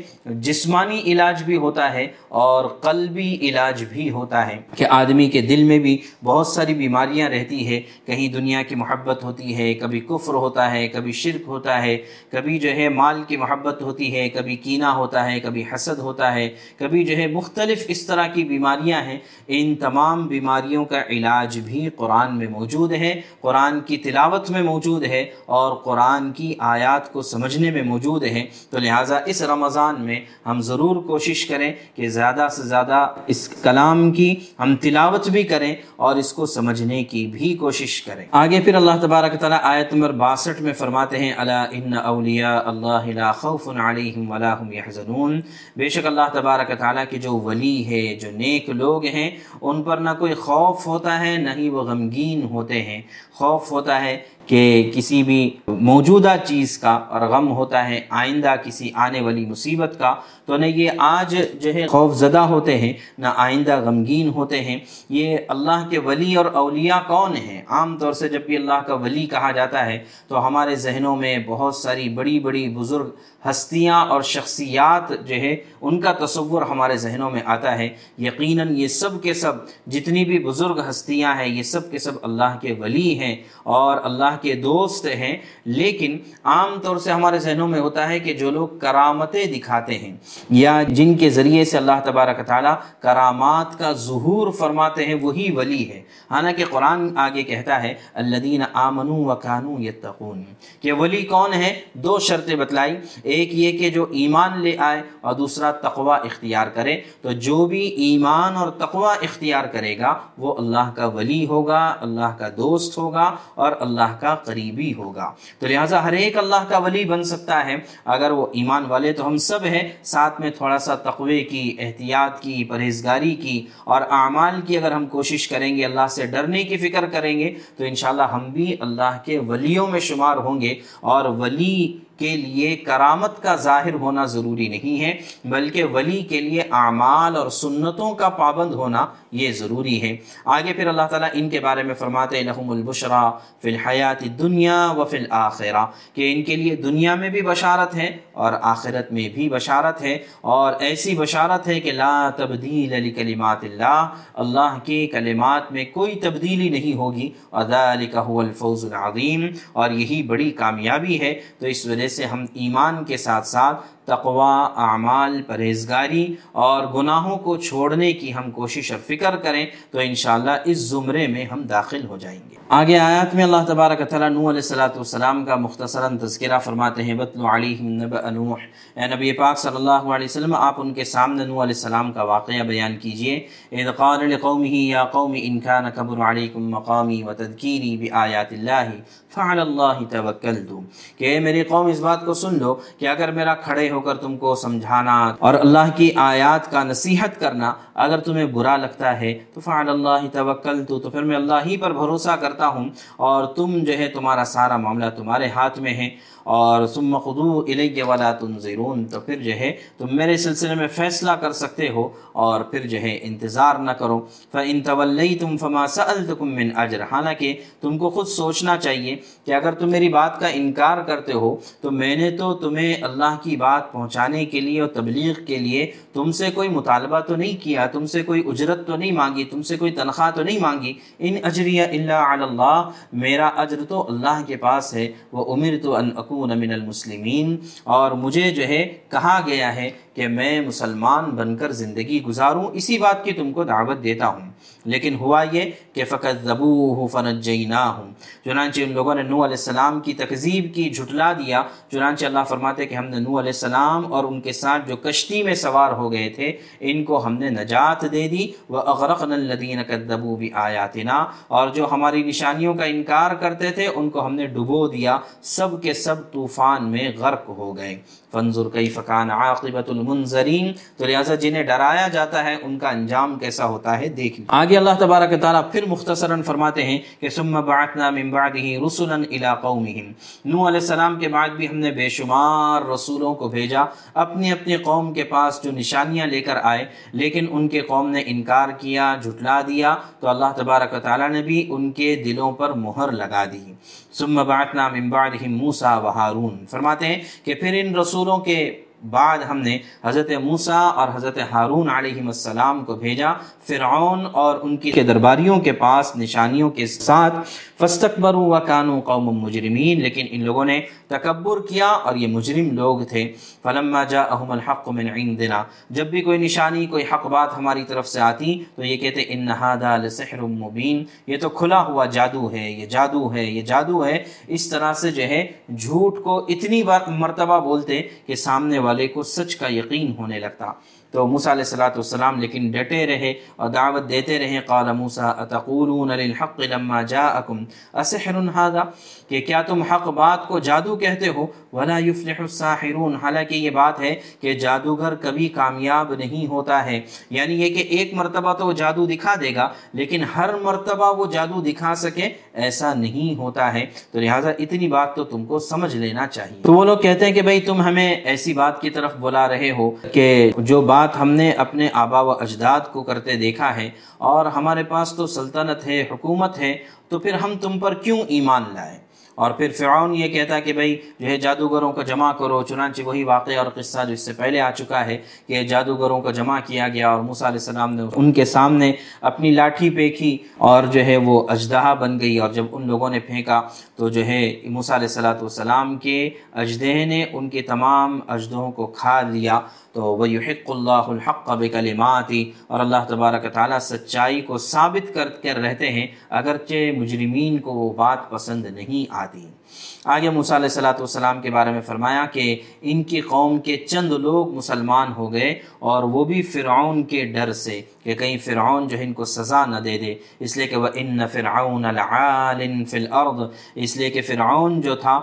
جسمانی علاج بھی ہوتا ہے اور قلبی علاج بھی ہوتا ہے، کہ آدمی کے دل میں بھی بہت ساری بیماریاں رہتی ہے، کہیں دنیا کی محبت ہوتی ہے، کبھی کفر ہوتا ہے، کبھی شرک ہوتا ہے، کبھی جو ہے مال کی محبت ہوتی ہے، کبھی کینہ ہوتا ہے، کبھی حسد ہوتا ہے، کبھی جو ہے مختلف اس طرح کی بیماریاں ہیں۔ ان تمام بیماریوں کا علاج بھی قرآن میں موجود ہے، قرآن کی تلاوت میں موجود ہے، اور قرآن کی آیات کو سمجھنے میں موجود ہے۔ تو لہٰذا اس رمضان میں ہم ضرور کوشش کریں کہ زیادہ سے زیادہ اس کلام کی ہم تلاوت بھی کریں اور اس کو سمجھنے کی بھی کوشش کریں۔ آگے پھر اللہ تبارک تعالیٰ آیت نمبر 62 میں فرماتے ہیں، الا ان اولیاء اللہ لا خوف علیہم ولا هم يحزنون، بے شک اللہ تبارک تعالیٰ کے جو ولی ہے، جو نیک لوگ ہیں، ان پر نہ کوئی خوف ہوتا ہے، نہ ہی وہ غمگین ہوتے ہیں۔ خوف ہوتا ہے کہ کسی بھی موجودہ چیز کا، اور غم ہوتا ہے آئندہ کسی آنے والی مصیبت کا۔ تو نہ یہ آج جو ہے خوف زدہ ہوتے ہیں، نہ آئندہ غمگین ہوتے ہیں۔ یہ اللہ کے ولی اور اولیاء کون ہیں؟ عام طور سے جب بھی اللہ کا ولی کہا جاتا ہے تو ہمارے ذہنوں میں بہت ساری بڑی بڑی بزرگ ہستیاں اور شخصیات جو ہے ان کا تصور ہمارے ذہنوں میں آتا ہے۔ یقیناً یہ سب کے سب جتنی بھی بزرگ ہستیاں ہیں، یہ سب کے سب اللہ کے ولی ہیں اور اللہ کے دوست ہیں، لیکن عام طور سے ہمارے ذہنوں میں ہوتا ہے کہ جو لوگ کرامتیں دکھاتے ہیں، یا جن کے ذریعے سے اللہ تبارک تعالیٰ کرامات کا ظہور فرماتے ہیں، وہی ولی ہے۔ حالانکہ قرآن آگے کہتا ہے، الذین آمنوا وکانوا یتقون، کہ ولی کون ہے؟ دو شرطیں بتلائی، ایک یہ کہ جو ایمان لے آئے، اور دوسرا تقوی اختیار کرے۔ تو جو بھی ایمان اور تقوی اختیار کرے گا وہ اللہ کا ولی ہوگا، اللہ کا دوست ہوگا اور اللہ کا قریبی ہوگا۔ تو لہٰذا ہر ایک اللہ کا ولی بن سکتا ہے اگر وہ ایمان والے تو ہم سب ہیں، ساتھ میں تھوڑا سا تقوی کی، احتیاط کی، پرہیزگاری کی اور اعمال کی اگر ہم کوشش کریں گے، اللہ سے ڈرنے کی فکر کریں گے، تو انشاءاللہ ہم بھی اللہ کے ولیوں میں شمار ہوں گے۔ اور ولی کے لیے کرامت کا ظاہر ہونا ضروری نہیں ہے، بلکہ ولی کے لیے اعمال اور سنتوں کا پابند ہونا یہ ضروری ہے۔ آگے پھر اللہ تعالیٰ ان کے بارے میں فرماتے ہیں، لہم البشرا فی الحیات الدنیا وفی الآخرہ، کہ ان کے لیے دنیا میں بھی بشارت ہے اور آخرت میں بھی بشارت ہے، اور ایسی بشارت ہے کہ لا تبدیل لکلمات اللہ، اللہ کے کلمات میں کوئی تبدیلی نہیں ہوگی، وذالک هو الفوز العظیم، اور یہی بڑی کامیابی ہے۔ تو اس وجہ سے ہم ایمان کے ساتھ ساتھ تقوی، اعمال، پرہیزگاری اور گناہوں کو چھوڑنے کی ہم کوشش اور فکر کریں تو انشاءاللہ اس زمرے میں ہم داخل ہو جائیں گے۔ آگے آیات میں اللہ تبارک تعالیٰ نوح علیہ السلام کا مختصراً تذکرہ فرماتے ہیں، وَاتْلُ عَلَيْهِمْ نَبَأَ نُوحٍ، اے نبی پاک صلی اللہ علیہ وسلم آپ ان کے سامنے نوح علیہ السلام کا واقعہ بیان کیجیے، اِذْ قَالَ لِقَوْمِهِ يَا قَوْمِ إِنْ كَانَ كَبُرَ عَلَيْكُمْ مَقَامِي وَتَذْكِيرِي بِآيَاتِ اللَّهِ فَعَلَى اللَّهِ تَوَكَّلْتُ، کہ اے میری قوم اس بات کو سن لو کہ اگر میرا کھڑے ہو کر تم کو سمجھانا اور اللہ کی آیات کا نصیحت کرنا اگر تمہیں برا لگتا ہے تو فعلی اللہ توکلت، تو پھر میں اللہ ہی پر بھروسہ کرتا ہوں، اور تم جو ہے تمہارا سارا معاملہ تمہارے ہاتھ میں ہے، اور ثم قضوا الی ولا تنظرون، تو پھر جو ہے تم میرے سلسلے میں فیصلہ کر سکتے ہو اور پھر جو ہے انتظار نہ کرو، فان تولیتم فما سألتکم من اجر، حالانکہ تم کو خود سوچنا چاہیے کہ اگر تم میری بات کا انکار کرتے ہو تو تو میں نے تو تمہیں اللہ کی بات پہنچانے کے لیے اور تبلیغ کے لیے تم سے کوئی مطالبہ تو نہیں کیا، تم سے کوئی اجرت تو نہیں مانگی، تم سے کوئی تنخواہ تو نہیں مانگی، ان اجریہ الا علی اللہ، میرا اجر تو اللہ کے پاس ہے، وَأُمِرْتُ أَنْ أَكُونَ مِنَ الْمُسْلِمِينَ، اور مجھے جو ہے کہا گیا ہے کہ میں مسلمان بن کر زندگی گزاروں، اسی بات کی تم کو دعوت دیتا ہوں، لیکن ہوا یہ کہ فَكَذَّبُوهُ فَنَجَّيْنَاهُمْ، چنانچہ ان لوگوں نے نوح علیہ السلام کی تکذیب کی، جھٹلا دیا، چنانچہ اللہ فرماتے کہ ہم نے نوح علیہ السلام اور ان کے ساتھ جو کشتی میں سوار ہو گئے تھے ان کو ہم نے نجات دے دی، وَأَغْرَقْنَا الَّذِينَ كَذَّبُوا بِآيَاتِنَا، اور جو ہماری نشانیوں کا انکار کرتے تھے ان کو ہم نے ڈبو دیا، سب کے سب طوفان میں غرق ہو گئے، فَانظُرْ كَيْفَ كَانَ عَاقِبَةُ المنظرین، تو لہٰذا جنہیں ڈرایا جاتا ہے ان کا انجام کیسا ہوتا ہے دیکھیں۔ آگے اللہ تبارک تعالیٰ پھر مختصراً فرماتے ہیں کہ ثم بعثنا من بعده رسلا الى قومهم، نوح علیہ السلام کے بعد بھی ہم نے بے شمار رسولوں کو بھیجا اپنی اپنی قوم کے پاس جو نشانیاں لے کر آئے، لیکن ان کے قوم نے انکار کیا، جھٹلا دیا، تو اللہ تبارک تعالیٰ نے بھی ان کے دلوں پر مہر لگا دی۔ ثم بعثنا من بعدهم موسیٰ وہارون، فرماتے ہیں کہ پھر ان رسولوں کے بعد ہم نے حضرت موسیٰ اور حضرت ہارون علیہ السلام کو بھیجا فرعون اور ان کے درباریوں کے پاس نشانیوں کے ساتھ، فاستکبروا وکانوا قوما مجرمین، لیکن ان لوگوں نے تکبر کیا اور یہ مجرم لوگ تھے، فلما جاءهم الحق من عندنا، جب بھی کوئی نشانی کوئی حق بات ہماری طرف سے آتی تو یہ کہتے ان هذا لسحر مبین، یہ تو کھلا ہوا جادو ہے، یہ جادو ہے، یہ جادو ہے، اس طرح سے جو ہے جھوٹ کو اتنی مرتبہ بولتے کہ سامنے والے کو سچ کا یقین ہونے لگتا۔ تو موسیٰ علیہ السلام لیکن ڈٹے رہے اور دعوت دیتے رہے، قال موسیٰ اتقولون للحق لما جاءکم اسحر ھذا، کہ کیا تم حق بات کو جادو کہتے ہو، ولا یفلح الساحرون، حالانکہ یہ بات ہے کہ جادوگر کبھی کامیاب نہیں ہوتا ہے، یعنی یہ کہ ایک مرتبہ تو وہ جادو دکھا دے گا لیکن ہر مرتبہ وہ جادو دکھا سکے ایسا نہیں ہوتا ہے، تو لہٰذا اتنی بات تو تم کو سمجھ لینا چاہیے۔ تو وہ لوگ کہتے ہیں کہ بھئی تم ہمیں ایسی بات کی طرف بلا رہے ہو کہ جو بات ہم نے اپنے آبا و اجداد کو کرتے دیکھا ہے، اور ہمارے پاس تو سلطنت ہے، حکومت ہے، تو پھر ہم تم پر کیوں ایمان لائے؟ اور پھر فرعون یہ کہتا کہ بھئی جو ہے جادوگروں کو جمع کرو، چنانچہ وہی واقعہ اور قصہ جو اس سے پہلے آ چکا ہے کہ جادوگروں کو جمع کیا گیا اور موسیٰ علیہ السلام نے ان کے سامنے اپنی لاٹھی پھینکی اور جو ہے وہ اژدہا بن گئی، اور جب ان لوگوں نے پھینکا تو جو ہے موسیٰ علیہ السلام کے اژدہے نے ان کے تمام اژدہوں کو کھا لیا۔ تو وَيُحِقُّ اللَّهُ الْحَقَّ بِكَلِمَاتِهِ، اور اللہ تبارک تعالیٰ سچائی کو ثابت کر رہتے ہیں اگرچہ مجرمین کو وہ بات پسند نہیں آتی۔ آگے موسیٰ علیہ السلام کے بارے میں فرمایا کہ ان کی قوم کے چند لوگ مسلمان ہو گئے، اور وہ بھی فرعون کے ڈر سے کہ کہیں فرعون جو ہے ان کو سزا نہ دے دے، اس لیے کہ وَإِنَّ فِرْعَوْنَ لَعَالٍ فِي الْأَرْضِ، اس لیے کہ فرعون جو تھا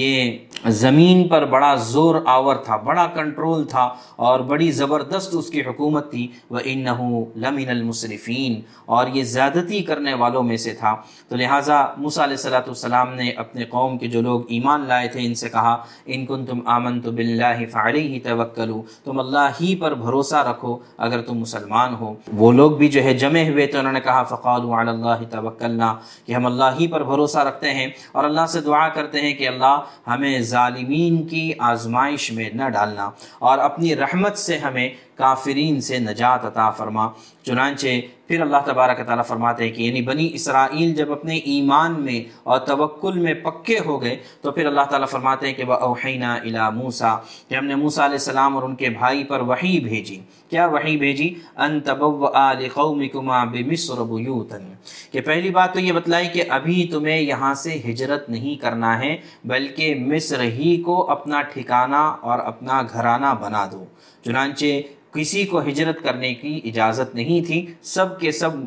یہ زمین پر بڑا زور آور تھا، بڑا کنٹرول تھا اور بڑی زبردست اس کی حکومت تھی، وَإِنَّهُ لَمِنَ الْمُسْرِفِينَ، اور یہ زیادتی کرنے والوں میں سے تھا۔ تو لہٰذا موسیٰ علیہ السلام نے اپنے قوم کے جو لوگ ایمان لائے تھے ان سے کہا ان کنتم آمنتم باللہ فعلیہ توکلوا، تم اللہ ہی پر بھروسہ رکھو اگر تم مسلمان ہو۔ وہ لوگ بھی جو ہے جمع ہوئے تو انہوں نے کہا فقالوا علی اللہ توکلنا، کہ ہم اللہ ہی پر بھروسہ رکھتے ہیں اور اللہ سے دعا کرتے ہیں کہ اللہ ہمیں ظالمین کی آزمائش میں نہ ڈالنا اور اپنی رحمت سے ہمیں کافرین سے نجات عطا فرما۔ چنانچہ پھر اللہ تبارک تعالیٰ فرماتے ہیں کہ یعنی بنی اسرائیل جب اپنے ایمان میں اور توکل میں پکے ہو گئے تو پھر اللہ تعالیٰ فرماتے ہیں کہ وَأَوْحَيْنَا إِلَىٰ مُوسَىٰ، کہ ہم نے موسیٰ علیہ السلام اور ان کے بھائی پر وحی بھیجی۔ کیا وحی بھیجی؟ أَن تَبَوَّآ لِقَوْمِكُمَا بِمِصْرَ بُيُوتًا، کہ پہلی بات تو یہ بتلائی کہ ابھی تمہیں یہاں سے ہجرت نہیں کرنا ہے بلکہ مصر ہی کو اپنا ٹھکانہ اور اپنا گھرانہ بنا دو۔ چنانچہ کسی کو ہجرت کرنے کی اجازت نہیں تھی، سب کے سب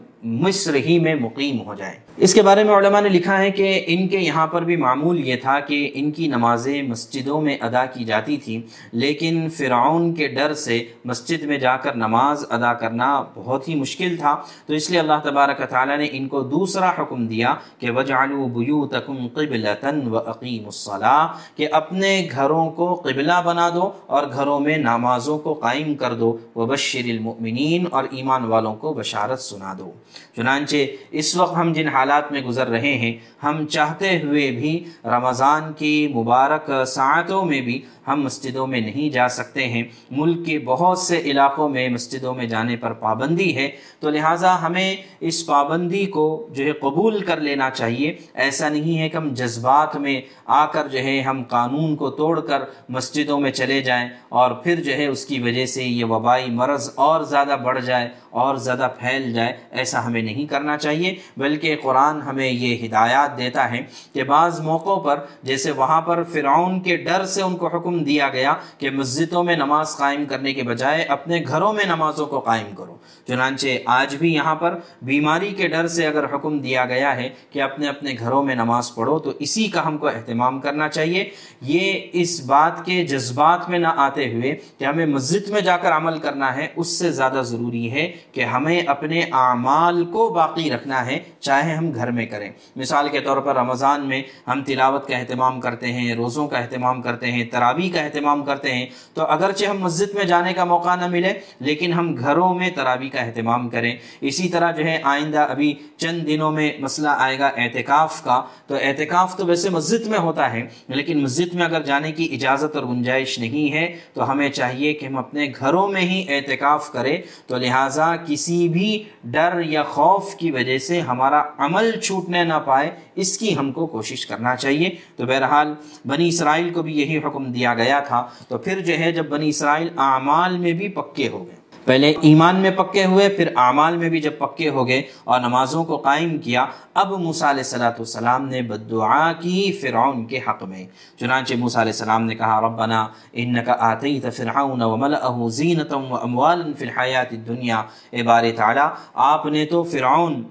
مصر ہی میں مقیم ہو جائیں۔ اس کے بارے میں علماء نے لکھا ہے کہ ان کے یہاں پر بھی معمول یہ تھا کہ ان کی نمازیں مسجدوں میں ادا کی جاتی تھیں، لیکن فرعون کے ڈر سے مسجد میں جا کر نماز ادا کرنا بہت ہی مشکل تھا، تو اس لیے اللہ تبارک تعالیٰ نے ان کو دوسرا حکم دیا کہ وَجْعَلُوا بُيُوتَكُمْ قِبْلَةً وَأَقِيمُوا الصَّلَاةَ، کہ اپنے گھروں کو قبلہ بنا دو اور گھروں میں نمازوں کو قائم کر دو، وبشر المؤمنین، اور ایمان والوں کو بشارت سنا دو۔ چنانچہ اس وقت ہم جن حالات میں گزر رہے ہیں، ہم چاہتے ہوئے بھی رمضان کی مبارک ساعتوں میں بھی ہم مسجدوں میں نہیں جا سکتے ہیں۔ ملک کے بہت سے علاقوں میں مسجدوں میں جانے پر پابندی ہے، تو لہٰذا ہمیں اس پابندی کو جو ہے قبول کر لینا چاہیے۔ ایسا نہیں ہے کہ ہم جذبات میں آ کر جو ہے ہم قانون کو توڑ کر مسجدوں میں چلے جائیں اور پھر جو ہے اس کی وجہ سے یہ وبائی مرض اور زیادہ بڑھ جائے اور زیادہ پھیل جائے، ایسا ہمیں نہیں کرنا چاہیے۔ بلکہ قرآن ہمیں یہ ہدایات دیتا ہے کہ بعض موقعوں پر، جیسے وہاں پر فرعون کے ڈر سے ان کو حکم دیا گیا کہ مسجدوں میں نماز قائم کرنے کے بجائے اپنے گھروں میں نمازوں کو قائم کرو، چنانچہ آج بھی یہاں پر بیماری کے ڈر سے اگر حکم دیا گیا ہے کہ اپنے اپنے گھروں میں نماز پڑھو، تو اسی کا ہم کو اہتمام کرنا چاہیے۔ یہ اس بات کے جذبات میں نہ آتے ہوئے کہ ہمیں مسجد میں جا کر عمل کرنا ہے، اس سے زیادہ ضروری ہے کہ ہمیں اپنے اعمال کو باقی رکھنا ہے، چاہے ہم گھر میں کریں۔ مثال کے طور پر رمضان میں ہم تلاوت کا اہتمام کرتے ہیں، روزوں کا اہتمام کرتے ہیں، تراویح کا اہتمام کرتے ہیں، تو اگرچہ ہم مسجد میں جانے کا موقع نہ ملے لیکن ہم گھروں میں تراویح کا اہتمام کریں۔ اسی طرح جو ہے آئندہ ابھی چند دنوں میں مسئلہ آئے گا اعتکاف کا، تو اعتکاف تو ویسے مسجد میں ہوتا ہے، لیکن مسجد میں اگر جانے کی اجازت اور گنجائش نہیں ہے تو ہمیں چاہیے کہ ہم اپنے گھروں میں ہی اعتکاف کریں۔ تو لہٰذا کسی بھی ڈر یا خوف کی وجہ سے ہمارا عمل چھوٹنے نہ پائے، اس کی ہم کو کوشش کرنا چاہیے۔ تو بہرحال بنی اسرائیل کو بھی یہی حکم دیا گیا تھا، تو پھر جو ہے جب بنی اسرائیل اعمال میں بھی پکے ہو گئے، پہلے ایمان میں پکے ہوئے، پھر اعمال میں بھی جب پکے ہو گئے اور نمازوں کو قائم کیا، اب موسیٰ علیہ السلام نے بد دعا کی فرعون کے حق میں۔ چنانچہ موسیٰ علیہ السلام نے کہا، ربنا انک آتیت فرعون وملئہ زینۃ واموالا فی الحیاۃ الدنیا، اے بار تعالیٰ، آپ نے تو فرعون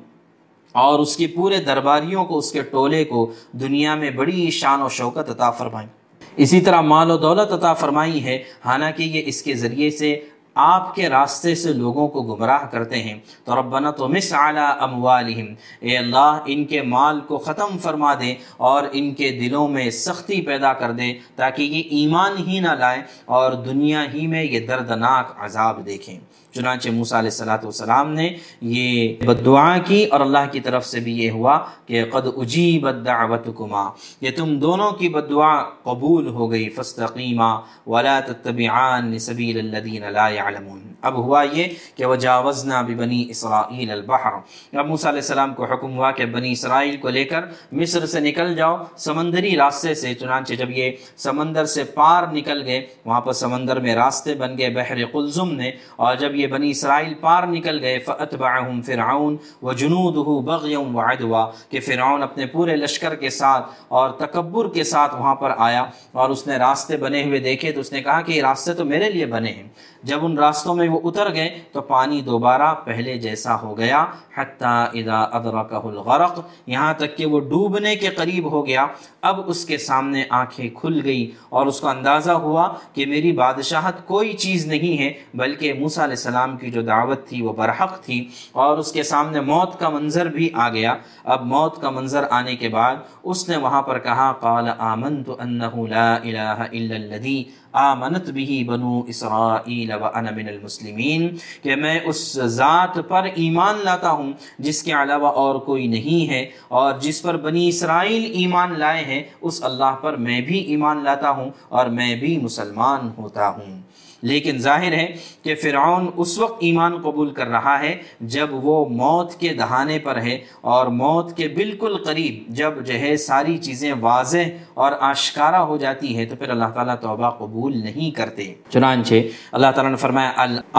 اور اس کے پورے درباریوں کو، اس کے ٹولے کو دنیا میں بڑی شان و شوکت عطا فرمائی، اسی طرح مال و دولت عطا فرمائی ہے، حالانکہ یہ اس کے ذریعے سے آپ کے راستے سے لوگوں کو گمراہ کرتے ہیں۔ تو ربنا طمس علی اموالہم، اے اللہ ان کے مال کو ختم فرما دے اور ان کے دلوں میں سختی پیدا کر دے تاکہ یہ ایمان ہی نہ لائیں اور دنیا ہی میں یہ دردناک عذاب دیکھیں۔ چنانچہ موسیٰ علیہ السلام نے یہ بد دعا کی اور اللہ کی طرف سے بھی یہ ہوا کہ قد اجیبت دعوتکما، یہ تم دونوں کی بد دعا قبول ہو گئی، فاستقیما ولا تتبعان سبیل الذین لا یعلمون۔ اب ہوا یہ کہ وجاوزنا ببنی اسرائیل البحر، اب موسیٰ علیہ السلام کو حکم ہوا کہ بنی اسرائیل کو لے کر مصر سے نکل جاؤ سمندری راستے سے۔ چنانچہ جب یہ سمندر سے پار نکل گئے، وہاں پر سمندر میں راستے بن گئے بحر کلزم نے، اور جب یہ بنی اسرائیل پار نکل گئے، فاتبعهم فرعون وجنوده بغيا وعدوا، کہ فرعون اپنے پورے لشکر کے ساتھ اور تکبر کے ساتھ وہاں پر آیا اور اس نے راستے بنے ہوئے دیکھے، تو اس نے کہا کہ یہ راستے تو میرے لیے بنے ہیں۔ جب ان راستوں میں وہ اتر گئے تو پانی دوبارہ پہلے جیسا ہو گیا، حتی اذا ادرکه الغرق، یہاں تک کہ وہ ڈوبنے کے قریب ہو گیا۔ اب اس کے سامنے آنکھیں کھل گئی اور اس کو اندازہ ہوا کہ میری بادشاہت کوئی چیز نہیں ہے، بلکہ موسیٰ علیہ السلام کی جو دعوت تھی وہ برحق تھی، اور اس کے سامنے موت کا منظر بھی آ گیا۔ اب موت کا منظر آنے کے بعد اس نے وہاں پر کہا، قال آمنت انہ لا الہ الا الذی آمنت به بنو اسرائیل وانا من المسلمین، کہ میں اس ذات پر ایمان لاتا ہوں جس کے علاوہ اور کوئی نہیں ہے، اور جس پر بنی اسرائیل ایمان لائے ہیں اس اللہ پر میں بھی ایمان لاتا ہوں اور میں بھی مسلمان ہوتا ہوں۔ لیکن ظاہر ہے کہ فرعون اس وقت ایمان قبول کر رہا ہے جب وہ موت کے دہانے پر ہے، اور موت کے بالکل قریب جب جو ہے ساری چیزیں واضح اور آشکارہ ہو جاتی ہے تو پھر اللہ تعالیٰ توبہ قبول نہیں کرتے۔ چنانچہ اللہ تعالیٰ نے فرمایا،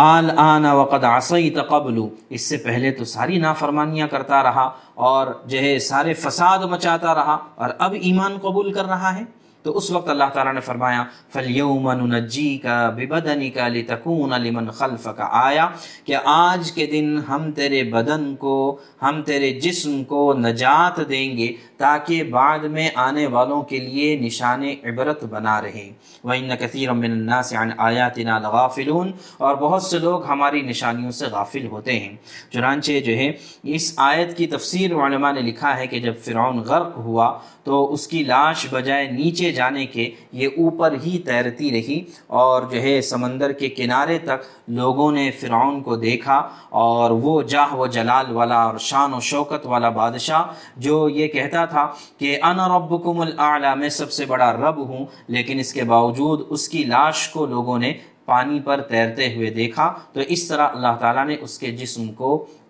الآن وقد عصیت قبل، اس سے پہلے تو ساری نافرمانیاں کرتا رہا اور جو ہے سارے فساد مچاتا رہا، اور اب ایمان قبول کر رہا ہے۔ تو اس وقت اللہ تعالیٰ نے فرمایا، فَالْيَوْمَ نُنَجِّيكَ بِبَدَنِكَ لِتَكُونَ لِمَنْ خَلْفَكَ آیا، کہ آج کے دن ہم تیرے بدن کو، ہم تیرے جسم کو نجات دیں گے تاکہ بعد میں آنے والوں کے لیے نشان عبرت بنا رہے۔ وَإِنَّ كَثِيرًا مِّنَ النَّاسِ عَنْ آیَاتِنَا لَغَافِلُونَ، اور بہت سے لوگ ہماری نشانیوں سے غافل ہوتے ہیں۔ چنانچہ جو ہے اس آیت کی تفسیر علماء نے لکھا ہے کہ جب فرعون غرق ہوا تو اس کی لاش بجائے نیچے جانے کے یہ اوپر ہی تیرتی رہی اور جو ہے سمندر کے کنارے تک لوگوں نے فرعون کو دیکھا، اور وہ جاہ و جلال والا اور شان و شوکت والا بادشاہ جو یہ کہتا تھا کہ انا ربکم الاعلی، میں سب سے بڑا رب ہوں، لیکن اس کے باوجود اس کی لاش کو لوگوں نے پانی پر تیرتے ہوئے دیکھا، تو اس طرح اللہ تعالیٰ نے اس کے جسم کو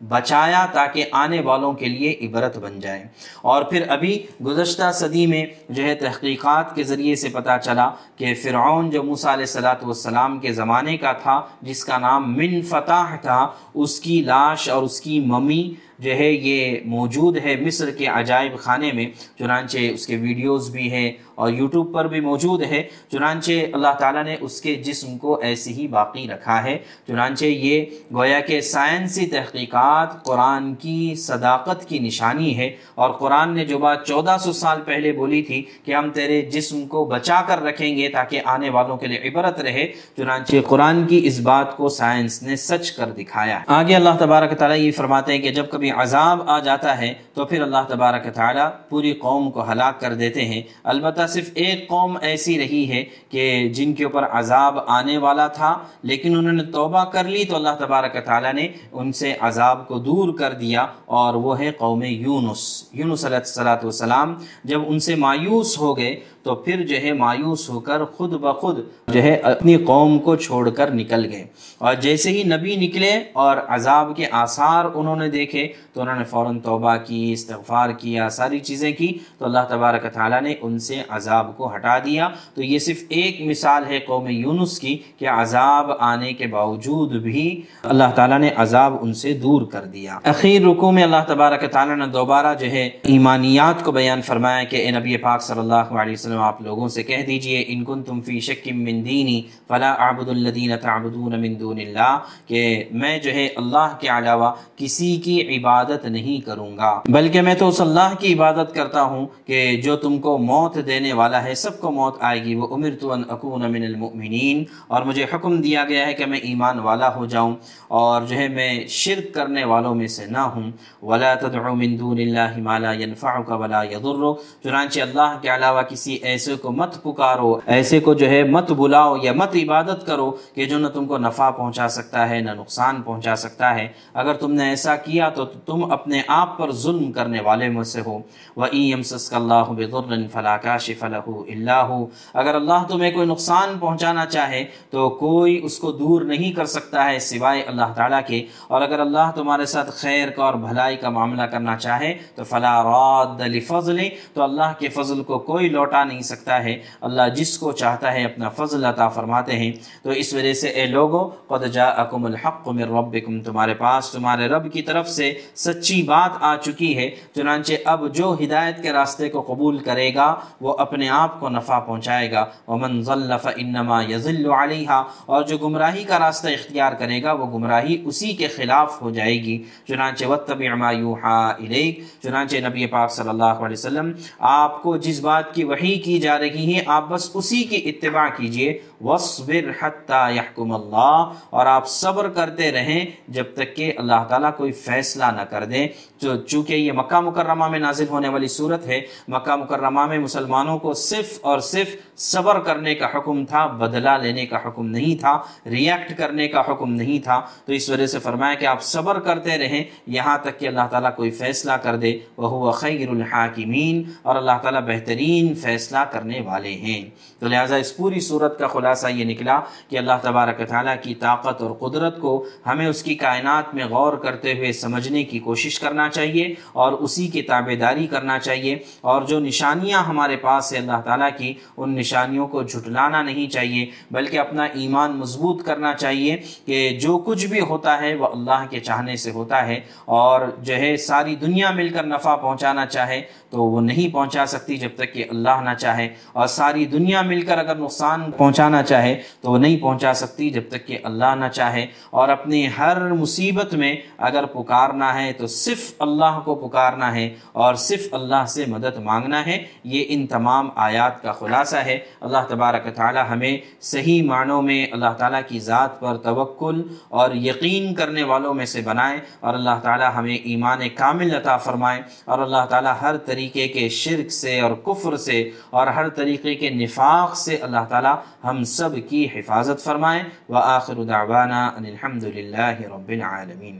بچایا تاکہ آنے والوں کے لیے عبرت بن جائے۔ اور پھر ابھی گزشتہ صدی میں جو ہے تحقیقات کے ذریعے سے پتہ چلا کہ فرعون جو موسیٰ علیہ السلام کے زمانے کا تھا، جس کا نام من فتح تھا، اس کی لاش اور اس کی ممی جو ہے یہ موجود ہے مصر کے عجائب خانے میں، چنانچہ اس کے ویڈیوز بھی ہیں اور یوٹیوب پر بھی موجود ہے۔ چنانچہ اللہ تعالیٰ نے اس کے جسم کو ایسے ہی باقی رکھا ہے۔ چنانچہ یہ گویا کہ سائنسی تحقیقات قرآن کی صداقت کی نشانی ہے، اور قرآن نے جو بات 1400 سال پہلے بولی تھی کہ ہم تیرے جسم کو بچا کر رکھیں گے تاکہ آنے والوں کے لیے عبرت رہے، چنانچہ قرآن کی اس بات کو سائنس نے سچ کر دکھایا۔ آگے اللہ تبارک تعالیٰ یہ فرماتے ہیں کہ جب کبھی عذاب آ جاتا ہے تو پھر اللہ تبارک تعالیٰ پوری قوم کو ہلاک کر دیتے ہیں۔ البتہ صرف ایک قوم ایسی رہی ہے کہ جن کے اوپر عذاب آنے والا تھا لیکن انہوں نے توبہ کر لی، تو اللہ تبارک تعالیٰ نے ان سے عذاب کو دور کر دیا، اور وہ ہے قوم یونس علیہ السلام۔ جب ان سے مایوس ہو گئے تو پھر جو ہے مایوس ہو کر خود بخود جو ہے اپنی قوم کو چھوڑ کر نکل گئے، اور جیسے ہی نبی نکلے اور عذاب کے آثار انہوں نے دیکھے تو انہوں نے فوراً توبہ کی، استغفار کیا، ساری چیزیں کی، تو اللہ تبارک تعالیٰ نے ان سے عذاب کو ہٹا دیا۔ تو یہ صرف ایک مثال ہے قوم یونس کی کہ عذاب آنے کے باوجود بھی اللہ تعالیٰ نے عذاب ان سے دور کر دیا۔ اخیر رکوع میں اللہ تبارک تعالیٰ نے دوبارہ جو ہے ایمانیات کو بیان فرمایا کہ اے نبی پاک صلی اللہ علیہ وسلم، آپ لوگوں سے کہہ دیجئے ان کنتم فی شک من دینی فلا اعبد الذین تعبدون من دون اللہ، کہ میں جو ہے اللہ کے علاوہ کسی کی عبادت نہیں کروں گا، بلکہ میں تو اس اللہ کی عبادت کرتا ہوں کہ جو تم کو موت دینے والا ہے، سب کو موت آئے گی۔ وامرت ان اکون من المؤمنین، اور مجھے حکم دیا گیا ہے کہ میں ایمان والا ہو جاؤں، اور جو ہے میں شرک کرنے والوں میں سے نہ ہوں۔ ولا تدعو من دون اللہ ما لا ينفعک ولا يضرک، چنانچہ اللہ کے علاوہ کسی ایسے کو مت پکارو، ایسے کو جو ہے مت بلاؤ یا مت عبادت کرو کہ جو نہ تم کو نفع پہنچا سکتا ہے نہ نقصان پہنچا سکتا ہے، اگر تم نے ایسا کیا تو تم اپنے آپ پر ظلم کرنے والے میں سے ہو۔ وَإِن يَمْسَسْكَ اللَّهُ بِضُرٍّ فَلَا كَاشِفَ لَهُ إِلَّا هُوَ، اگر اللہ تمہیں کوئی نقصان پہنچانا چاہے تو کوئی اس کو دور نہیں کر سکتا ہے سوائے اللہ تعالیٰ کے، اور اگر اللہ تمہارے ساتھ خیر کا اور بھلائی کا معاملہ کرنا چاہے تو فَلَا رَادَّ لِفَضْلِهِ، تو اللہ کے فضل کو کوئی لوٹا نہیں سکتا ہے، اللہ جس کو چاہتا ہے اپنا فضل عطا فرماتے ہیں۔ تو اس وجہ سے اے لوگوں، قد جاءکم الحق من ربکم، تمہارے پاس تمہارے رب کی طرف سے سچی بات آ چکی ہے، چنانچہ اب جو ہدایت کے راستے کو قبول کرے گا وہ اپنے آپ کو نفع پہنچائے گا، ومن ضل فانما یضل علیہا، اور جو گمراہی کا راستہ اختیار کرے گا وہ گمراہی اسی کے خلاف ہو جائے گی۔ چنانچہ واتبع ما یوحی الیک، چنانچہ نبی پاک صلی اللہ علیہ وسلم آپ کو جس بات کی وحی کی جا رہی ہے آپ بس اسی کی اتباع کیجئے۔ وَاصْبِرْ حَتَّى يَحْكُمَ اللَّهُ، اور آپ صبر کرتے رہیں جب تک کہ اللہ تعالیٰ کوئی فیصلہ نہ کر دیں۔ تو چونکہ یہ مکہ مکرمہ میں نازل ہونے والی صورت ہے، مکہ مکرمہ میں مسلمانوں کو صرف اور صرف صبر کرنے کا حکم تھا، بدلہ لینے کا حکم نہیں تھا، ریئیکٹ کرنے کا حکم نہیں تھا، تو اس وجہ سے فرمایا کہ آپ صبر کرتے رہیں یہاں تک کہ اللہ تعالیٰ کوئی فیصلہ کر دے۔ وَهُوَ خَيْرُ الْحَاكِمِينَ، اور اللہ تعالیٰ بہترین فیصلہ کرنے والے ہیں۔ تو لہٰذا اس پوری صورت کا خلاصہ یہ نکلا کہ اللہ تبارک تعالیٰ کی طاقت اور قدرت کو ہمیں اس کی کائنات میں غور کرتے ہوئے سمجھنے کی کوشش کرنا چاہیے اور اسی کی تابع داری کرنا چاہیے، اور جو نشانیاں ہمارے پاس ہے اللہ تعالیٰ کی، ان نشانیوں کو جھٹلانا نہیں چاہیے، بلکہ اپنا ایمان مضبوط کرنا چاہیے کہ جو کچھ بھی ہوتا ہے وہ اللہ کے چاہنے سے ہوتا ہے، اور جو ہے ساری دنیا مل کر نفع پہنچانا چاہے تو وہ نہیں پہنچا سکتی جب تک کہ اللہ نہ چاہے، اور ساری دنیا مل کر اگر نقصان پہنچانا چاہے تو وہ نہیں پہنچا سکتی جب تک کہ اللہ نہ چاہے. اور اپنی ہر مصیبت میں اگر پکارنا ہے تو صرف اللہ کو پکارنا ہے اور صرف اللہ سے مدد مانگنا ہے. یہ ان تمام آیات کا خلاصہ ہے. اللہ تبارک تعالی ہمیں صحیح معنوں میں اللہ تعالیٰ کی ذات پر توکل اور یقین کرنے والوں میں سے بنائے اور اللہ تعالیٰ ہمیں ایمان کامل عطا فرمائے اور اللہ تعالیٰ ہر طریقے کے شرک سے اور کفر سے اور ہر طریقے کے نفاق سے اللہ تعالیٰ ہم سب کی حفاظت فرمائے. وآخر دعوانا ان الحمد للہ رب العالمین.